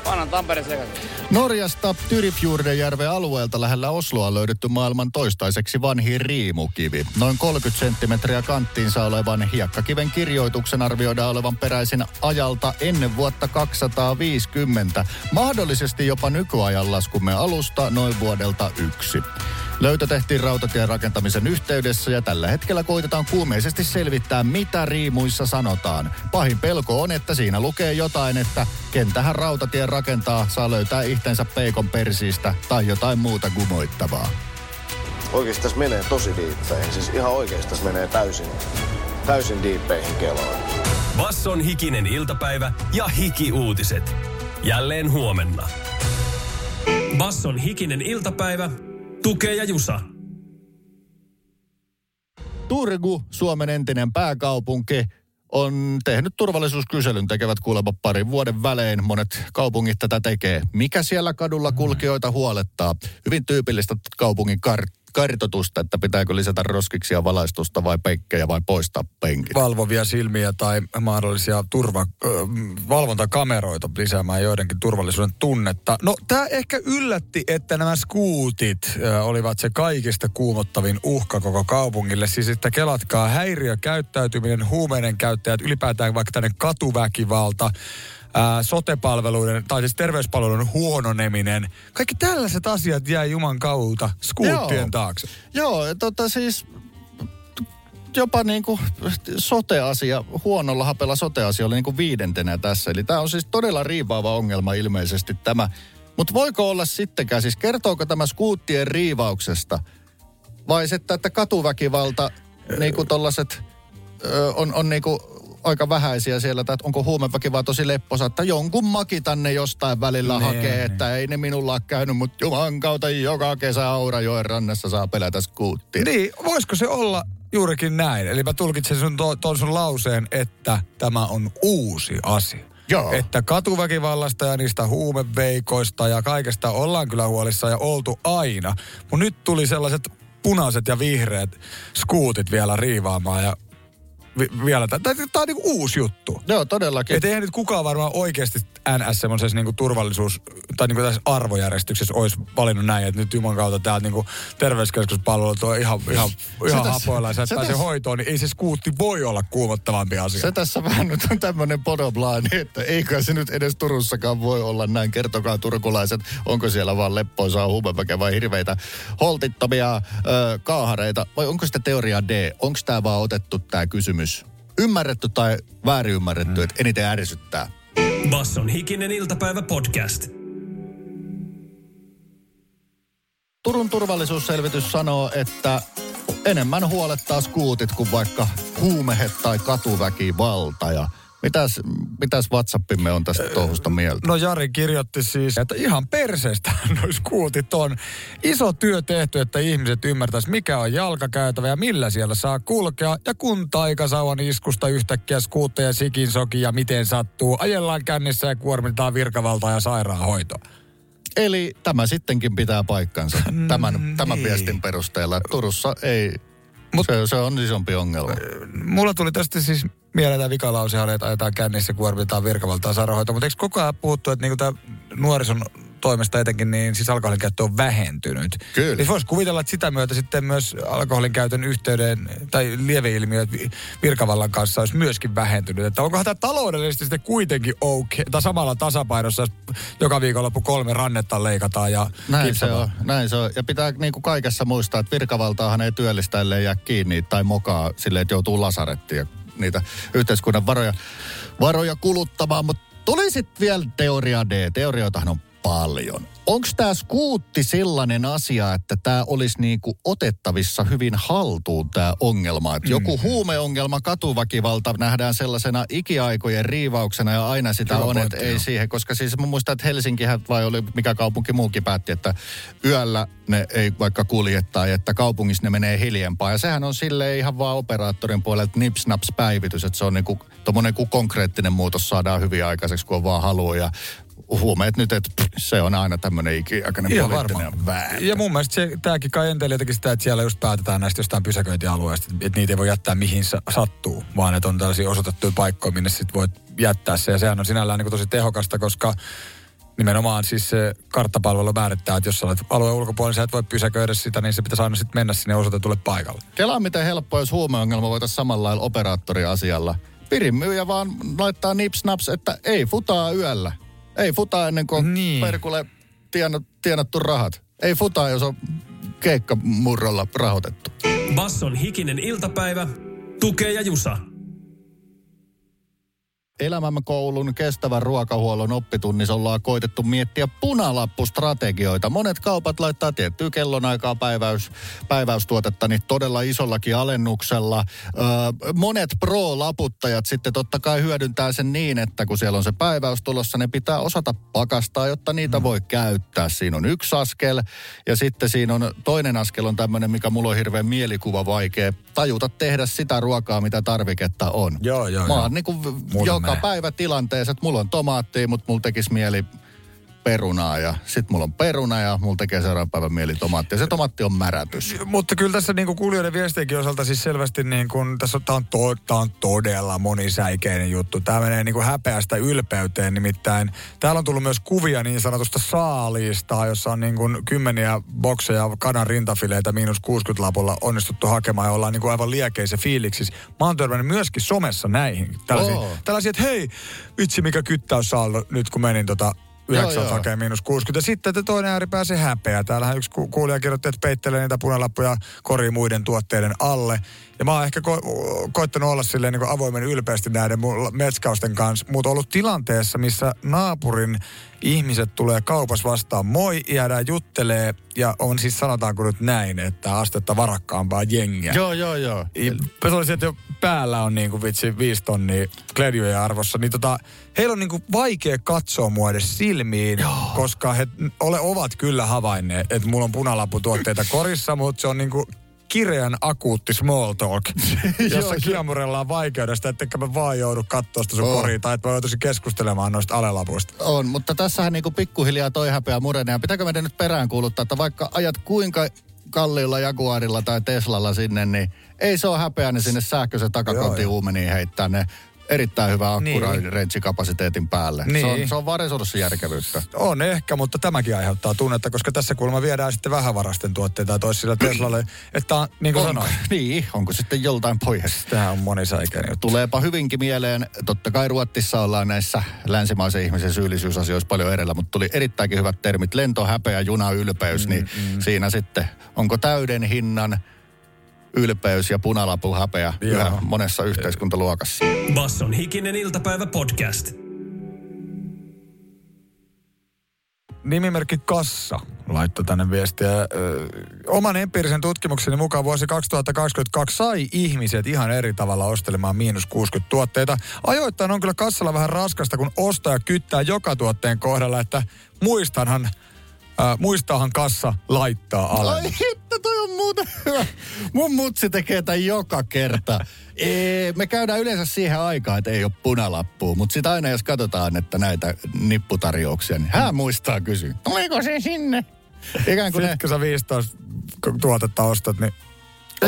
Annan Tampereen sekaisin. Norjasta Tyrifjordenjärven alueelta lähellä Osloa on löydetty maailman toistaiseksi vanhin riimukivi. Noin kolmekymmentä senttimetriä kanttiinsa olevan hiekkakiven kirjoituksen arvioidaan olevan peräisin ajalta ennen vuotta kaksisataaviisikymmentä. Mahdollisesti jopa nykyajan laskumme alusta noin vuodelta yksi. Löytö tehtiin rautatien rakentamisen yhteydessä ja tällä hetkellä koitetaan kuumeisesti selvittää, mitä riimuissa sanotaan. Pahin pelko on, että siinä lukee jotain, että kentähän rautatien rakentaa, saa löytää itsensä peikon persistä tai jotain muuta gumoittavaa. Oikeesti tässä menee tosi diippeihin, siis ihan oikeesti tässä menee täysin, täysin diippeihin keloon. Basson hikinen iltapäivä ja hikiuutiset. Jälleen huomenna. Basson hikinen iltapäivä. Tuke ja Jusa. Turku, Suomen entinen pääkaupunki, on tehnyt turvallisuuskyselyn, tekevät kuulemma parin vuoden välein. Monet kaupungit tätä tekee. Mikä siellä kadulla kulkijoita huolettaa? Hyvin tyypillistä kaupungin karttaa. Kartoitusta, että pitääkö lisätä roskiksia, valaistusta vai penkkejä vai poistaa penkit. Valvovia silmiä tai mahdollisia turva, ö, valvontakameroita lisäämään joidenkin turvallisuuden tunnetta. No tämä ehkä yllätti, että nämä skuutit ö, olivat se kaikista kuumottavin uhka koko kaupungille. Siis että kelatkaa häiriökäyttäytyminen, huumeiden käyttäjät, ylipäätään vaikka tänne katuväkivalta, sote-palveluiden, tai siis terveyspalveluiden huononeminen. Kaikki tällaiset asiat jää juman kautta skuuttien Joo. taakse. Joo, tota siis jopa niinku sote-asia, huonolla hapella sote-asia oli niinku viidentenä tässä. Eli tämä on siis todella riivaava ongelma ilmeisesti tämä. Mutta voiko olla sittenkään, siis kertooko tämä skuuttien riivauksesta? Vai se, että katuväkivalta, niinku tollaset, on, on niinku aika vähäisiä siellä, että onko huumeväkivalta tosi lepposa, että jonkun maki tänne jostain välillä ne, hakee, ne. Että ei ne minulla ole käynyt, mutta juman kautta joka kesä Aurajoen rannassa saa pelätä skuuttia. Niin, voisiko se olla juurikin näin? Eli mä tulkitsen sun, ton sun lauseen, että tämä on uusi asia. Joo. Että katuväkivallasta ja niistä huumeveikoista ja kaikesta ollaan kyllä huolissa ja oltu aina. Mut nyt tuli sellaiset punaiset ja vihreät skuutit vielä riivaamaan ja Vi- vielä. Tämä on niinku uusi juttu. Joo, todellakin. Että eihän nyt kukaan varmaan oikeasti N S semmoisessa niinku turvallisuus- tai niinku tässä arvojärjestyksessä olisi valinnut näin, että nyt juman kautta täältä niinku terveyskeskuspalvelut on ihan, ihan, ihan hapoilla ja sä et pääse täs... hoitoon, niin ei se skuutti voi olla kuumottavampi asia. Se tässä vähän nyt on tämmöinen podoblaani, että eikö se nyt edes Turussakaan voi olla näin. Kertokaa turkulaiset, onko siellä vaan leppoisaa huumeväkeä vai hirveitä holtittomia ö, kaahareita vai onko sitä teoria D? Onko tämä vaan otettu tämä kysymys? Ymmärretty tai väärin ymmärretty, mm. että eniten ärsyttää. Basson hikinen iltapäivä podcast. Turun turvallisuusselvitys sanoo, että enemmän huolettaa skuutit kuin vaikka huumehet tai katuväkivalta. Ja mitäs, mitäs WhatsAppimme on tästä touhusta mieltä? No Jari kirjoitti siis, että ihan perseestä noi skuutit on. Iso työ tehty, että ihmiset ymmärtäisivät, mikä on jalkakäytävä ja millä siellä saa kulkea. Ja kun taikasauvan iskusta yhtäkkiä skuutteja sikin soki ja miten sattuu, ajellaan kännissä ja kuormitaan virkavaltaa ja sairaanhoitoa. Eli tämä sittenkin pitää paikkansa tämän, mm, tämän niin. viestin perusteella. Turussa ei... Mut, se, se on isompi ongelma. Mulla tuli tästä siis mieleen tämä vikalause, että ajetaan kännissä, kuormitaan virkavaltaa sairaanhoitoa, mutta eikö koko ajan puhuttu, että niinku tämä nuorison toimesta etenkin, niin siis alkoholin käyttö on vähentynyt. Kyllä. Siis voisi kuvitella, että sitä myötä sitten myös alkoholin käytön yhteyden tai lieveilmiöt virkavallan kanssa olisi myöskin vähentynyt. Että onkohan tämä taloudellisesti sitten kuitenkin okay, tai samalla tasapainossa, jos joka viikonloppu kolme rannetta leikataan ja näin kipsataan. Se on, näin se on. Ja pitää niinku kaikessa muistaa, että virkavaltaahan ei työllistä, ellei jää kiinni tai mokaa silleen, että joutuu lasarettiin ja niitä yhteiskunnan varoja, varoja kuluttamaan, mutta tuli sitten vielä teoria D. Teorioitahan on paljon. Onko tämä skuutti sellainen asia, että tämä olisi niinku otettavissa hyvin haltuun tämä ongelma? Et joku huumeongelma, katuväkivalta nähdään sellaisena ikiaikojen riivauksena ja aina sitä Hyvä on, että ei siihen. Koska siis mä muistan, että Helsinkihän vai oli mikä kaupunki muukin päätti, että yöllä ne ei vaikka kuljettaa ja että kaupungissa ne menee hiljempaa. Ja sehän on silleen ihan vaan operaattorin puolelta nipsnaps-päivitys, että se on niinku tommonen kuin konkreettinen muutos saadaan hyvin aikaiseksi, kun on vaan halua ja huomaat nyt, että se on aina tämmöinen ikiaikainen poliittinen vääntö. Ja mun mielestä se, tämäkin kai enteilee jotenkin sitä, että siellä just päätetään näistä jostain pysäköintialueista, että niitä ei voi jättää mihin sattuu, vaan että on tällaisia osoitettuja paikkoja, minne sit voit jättää se. Ja sehän on sinällään niin kuin tosi tehokasta, koska nimenomaan siis se karttapalvelu määrittää, että jos sä olet alueen ulkopuolella, niin sä et voi pysäköidä sitä, niin se pitäisi aina sitten mennä sinne osoitetulle paikalle. Kelaa miten helppoa, jos huumeongelma voitaisiin samalla lailla operaattoriasialla. Pirin myyjä vaan laittaa nips-naps, että ei futaa yöllä. Ei futa ennen kuin niin. Perkulle tienattu rahat. Ei futa, jos on keikkamurrolla rahoitettu. Basson hikinen iltapäivä. Tukee ja Jusa. Elämänkoulun kestävän ruokahuollon oppitunnissa ollaan koitettu miettiä punalappustrategioita. Monet kaupat laittaa tiettyä kellonaikaa päiväys, päiväystuotetta niin todella isollakin alennuksella. Öö, monet pro-laputtajat sitten totta kai hyödyntää sen niin, että kun siellä on se päiväys tulossa, ne pitää osata pakastaa, jotta niitä voi käyttää. Siinä on yksi askel ja sitten siinä on toinen askel on tämmöinen, mikä mulla on hirveän mielikuva vaikea. Tajuta tehdä sitä ruokaa, mitä tarviketta on. Joo, joo, Mä oon joo. niin kuin joka menee. Päivä tilanteessa, että mulla on tomaattia, mutta mulla tekisi mieli perunaa ja sit mulla on peruna ja mulla tekee seuraavan päivän mieli tomaattia. Se tomaatti on märätys. Mutta kyllä tässä niinku kuulijoiden viestienkin osalta siis selvästi niinku, tässä on, tää on, to, tää on todella monisäikeinen juttu. Tää menee niinku häpeästä ylpeyteen nimittäin. Täällä on tullut myös kuvia niin sanotusta saaliista, jossa on niinku kymmeniä bokseja kanan rintafileitä miinus kuusikymmentä lapulla onnistuttu hakemaan ja ollaan niinku aivan liekeissä fiiliksissä. Mä oon törmännyt myöskin somessa näihin. Tällaisia, oh. tällaisia että hei, vitsi mikä kyttäys saalo nyt kun menin tota yhdeksän hakee miinus kuusikymmentä. Sitten te toinen ääripää se häpeä. Täällähän yksi kuulija kirjoitti, että peittelee niitä punalappuja koriin muiden tuotteiden alle. Ja mä oon ehkä ko- koittanut olla silleen niin kuin avoimen ylpeästi näiden metskausten kanssa. Mutta ollut tilanteessa, missä naapurin ihmiset tulee kaupas vastaan. Moi, jäädään juttelee. Ja on siis sanotaanko nyt näin, että astetta varakkaampaa jengiä. Joo, joo, joo. Ja se oli se, että jo päällä on niin kuin vitsi viisi tonnia klediojen arvossa. Niin tota, heillä on niin kuin vaikea katsoa mua edes silmiin, joo. koska he ole, ovat kyllä havainneet, että mulla on punalapputuotteita korissa, mutta se on niin kuin kireän akuutti small talk, jossa kiemurellaan vaikeudesta, etteikö mä vaan joudu katsoa sitä sun oh. koriin, tai että mä joutuisin keskustelemaan noista alelapuista. On, mutta tässähän niinku pikkuhiljaa toi häpeä murenee. Pitääkö meidän nyt peräänkuuluttaa, että vaikka ajat kuinka kalliilla Jaguarilla tai Teslalla sinne, niin ei se ole häpeä, niin sinne sähköisen takakontin uumeniin heittää ne erittäin hyvä akkurareitsikapasiteetin niin. päälle. Niin. Se on, se on vaan resurssijärkevyyttä. On ehkä, mutta tämäkin aiheuttaa tunnetta, koska tässä kulma viedään sitten vähävarasten tuotteita toisilla Teslalle. Että on, niin kuin sanoin. Niin, onko sitten joltain pois? Tämä on monisäikeinen juttu. Tuleepa hyvinkin mieleen. Totta kai Ruotsissa ollaan näissä länsimaisen ihmisen syyllisyysasioissa paljon edellä, mutta tuli erittäinkin hyvät termit. Lento, häpeä, juna, ylpeys. Mm, niin mm. Siinä sitten, onko täyden hinnan ylpeys ja punalapu häpeä yhä monessa yhteiskuntaluokassa. Basson hikinen iltapäivä podcast. Nimimerkki Kassa laittoi tänne viestiä. Öö, oman empiirisen tutkimukseni mukaan vuosi kaksituhattakaksikymmentäkaksi sai ihmiset ihan eri tavalla ostelemaan miinus kuusikymmentä tuotteita. Ajoittain on kyllä kassalla vähän raskasta, kun ostaja kyttää joka tuotteen kohdalla, että muistanhan Äh, muistaahan kassa laittaa alle. Ai hitto, toi on muuten hyvä. Mun mutsi tekee tämän joka kerta. Ee, me käydään yleensä siihen aikaan, että ei ole punalappua, mutta sitten aina jos katsotaan, että näitä nipputarjouksia, niin hän muistaa kysyä. Oliko se sinne? Ikään kuin sitten ne... kun sä viisitoista tuotetta ostat, niin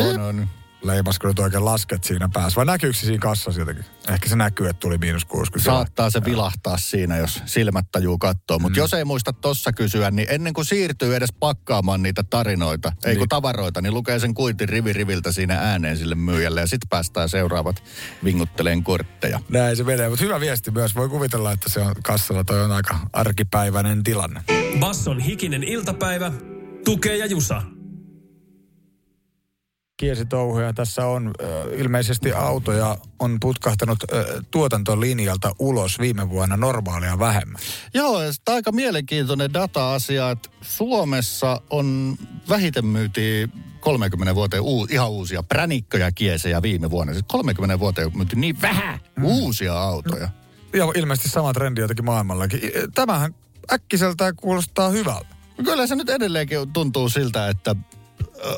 on on. leipasko nyt oikein lasket siinä päässä? Vai näkyykö se siinä kassassa jotenkin? Ehkä se näkyy, että tuli miinus kuusikymmentä. Saattaa se vilahtaa siinä, jos silmät tajuu kattoo. Mutta mm. jos ei muista tossa kysyä, niin ennen kuin siirtyy edes pakkaamaan niitä tarinoita, niin. ei kun tavaroita, niin lukee sen kuitin rivi riviltä siinä ääneen sille myyjälle. Ja sitten päästään seuraavat vingutteleen kortteja. Näin se menee. Mutta hyvä viesti myös. Voi kuvitella, että se on kassalla. Toi on aika arkipäiväinen tilanne. Basson hikinen iltapäivä. Tuke ja Jusa. Kiesitouhuja tässä on. Ilmeisesti autoja on putkahtanut tuotantolinjalta ulos viime vuonna normaalia vähemmän. Joo, tämä on aika mielenkiintoinen data-asia, että Suomessa on vähiten myytiin kolmekymmentä vuoteen uu, ihan uusia pränikköjä kiesejä viime vuonna. Sitten kolmekymmentä vuoteen myytiin niin vähän uusia autoja. Ja ilmeisesti sama trendi jotenkin maailmallakin. Tämähän äkkiseltään kuulostaa hyvältä. Kyllä se nyt edelleenkin tuntuu siltä, että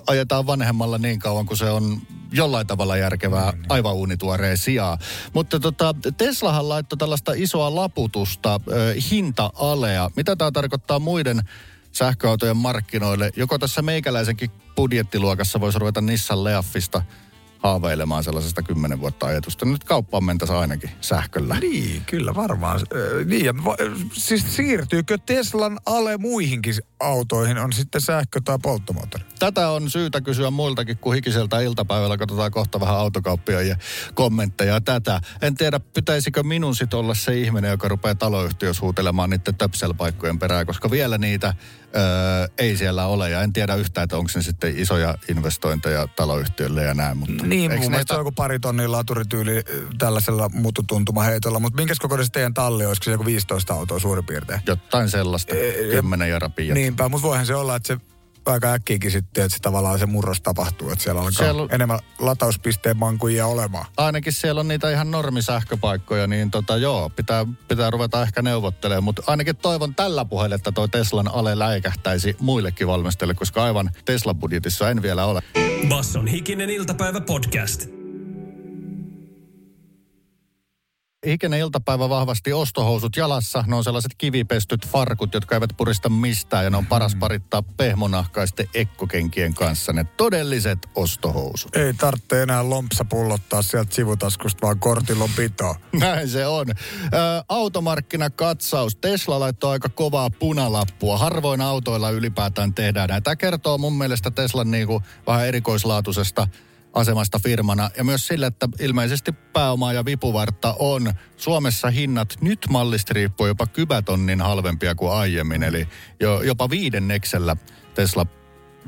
ajetaan vanhemmalla niin kauan, kun se on jollain tavalla järkevää aivan uunituoreen sijaa. Mutta tota, Teslahan laittoi tällaista isoa laputusta, hinta-alea. Mitä tämä tarkoittaa muiden sähköautojen markkinoille? Joko tässä meikäläisenkin budjettiluokassa voisi ruveta Nissan LEAFista haaveilemaan sellaisesta kymmenen vuotta ajatusta. Nyt kauppaan mentäisi ainakin sähköllä. Niin, kyllä varmaan. Niin, ja siis siirtyykö Teslan ale muihinkin autoihin, on sitten sähkö tai polttomoottori? Tätä on syytä kysyä muiltakin kuin hikiseltä iltapäivällä. Katsotaan kohta vähän autokauppioja kommentteja tätä. En tiedä, pitäisikö minun sit olla se ihminen, joka rupeaa taloyhtiössä huutelemaan niiden töpselpaikkojen perään, koska vielä niitä öö, ei siellä ole. Ja en tiedä yhtään, että onko ne sitten isoja investointeja taloyhtiölle ja näin, mutta... Niin, mun mielestä se on joku pari tonnin laturityyli tällaisella mututuntumaheitolla, mutta minkäs kokoinen teidän talli, olisiko se joku viisitoista autoa suurin piirtein? Jotain sellaista, e, kymmenen ja rapia. Niinpä, mutta voihan se olla, että se aika äkkiäkin sitten, että se tavallaan se murros tapahtuu, että siellä alkaa siellä... enemmän latauspisteen mankujia olemaan. Ainakin siellä on niitä ihan normisähköpaikkoja, niin tota joo, pitää, pitää ruveta ehkä neuvottelemaan, mutta ainakin toivon tällä puheella, että toi Teslan ale läikähtäisi muillekin valmistajille, koska aivan Tesla-budjetissa en vielä ole. Basson hikinen iltapäivä podcast. Hikinen iltapäivä vahvasti ostohousut jalassa. Ne on sellaiset kivipestyt farkut, jotka eivät purista mistään. Ja ne on paras parittaa pehmonahkaisten ekkokenkien kanssa. Ne todelliset ostohousut. Ei tarvitse enää lompsa pullottaa sieltä sivutaskusta, vaan kortilla on pito. Näin se on. Ö, automarkkinakatsaus. Tesla laittoi aika kovaa punalappua. Harvoin autoilla ylipäätään tehdään näitä. Tämä kertoo mun mielestä Teslan niinku vähän erikoislaatuisesta asemasta firmana ja myös sillä, että ilmeisesti pääomaa ja vipuvartta on. Suomessa hinnat nyt mallista riippuu jopa kypätonnin halvempia kuin aiemmin, eli jo, jopa viidenneksellä Tesla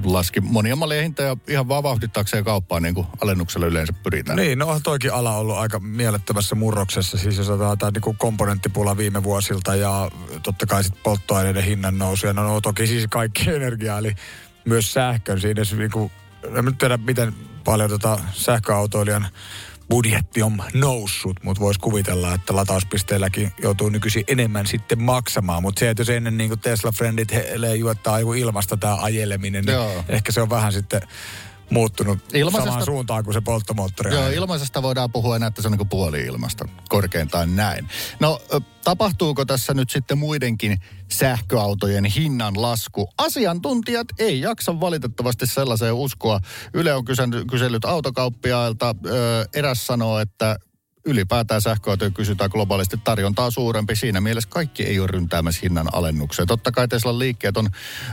laski monia malleja hintoja ihan vaan vauhdittaakseen kauppaa, niin kuin alennuksella yleensä pyritään. Niin, no toikin ala on ollut aika mielettömässä murroksessa, siis jos otetaan tämä niin komponenttipula viime vuosilta ja totta kai sitten polttoaineiden hinnan nousu, ja no, no toki siis kaikki energia, eli myös sähkön siinä, niin kuin, en nyt tiedä miten paljon tota sähköautoilijan budjetti on noussut, mutta voisi kuvitella, että latauspisteelläkin joutuu nykyisin enemmän sitten maksamaan. Mutta se, että jos ennen niin Tesla-frendit juottaa ilmasta tämä ajeleminen, niin joo, ehkä se on vähän sitten muuttunut ilmaisesta, samaan suuntaan kuin se polttomoottori. Joo, ilmaisesta voidaan puhua enää, että se on niin kuin puoli ilmasta, korkeintaan näin. No, tapahtuuko tässä nyt sitten muidenkin sähköautojen hinnan lasku? Asiantuntijat ei jaksa valitettavasti sellaiseen uskoa. Yle on kysellyt autokauppiailta. Eräs sanoo, että ylipäätään sähköautoja kysytään globaalisti, tarjontaa suurempi. Siinä mielessä kaikki ei ole ryntäämässä hinnan alennukseen. Totta kai Teslan liikkeet on...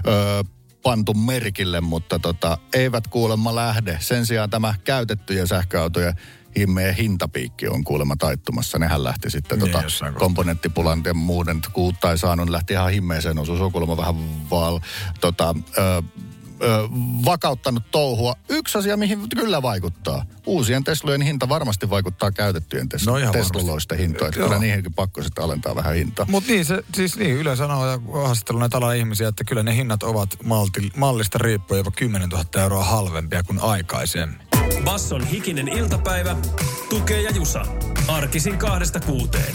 Öö, pantu merkille, mutta tota, eivät kuulemma lähde. Sen sijaan tämä käytettyjen sähköautojen himmeä hintapiikki on kuulemma taittumassa. Nehän lähti sitten tota, komponenttipulan ja muuden kuuttain saanut. Lähti ihan himmeeseen osuus. On kuulemma vähän val, tota, ö, ö, vakauttanut touhua. Yksi asia, mihin kyllä vaikuttaa. Uusien Teslojen hinta varmasti vaikuttaa käytettyjen tes- no Tesloisten hintoihin. Kyllä niihinkin pakko sitten alentaa vähän hintaa. Mutta niin, se, siis niin, Yle sanoo ja haastattelu näitä alan ihmisiä, että kyllä ne hinnat ovat malti, mallista riippuen jopa kymmenentuhatta euroa halvempia kuin aikaisemmin. Basson hikinen iltapäivä, Tuke ja Jusa. Arkisin kahdesta kuuteen.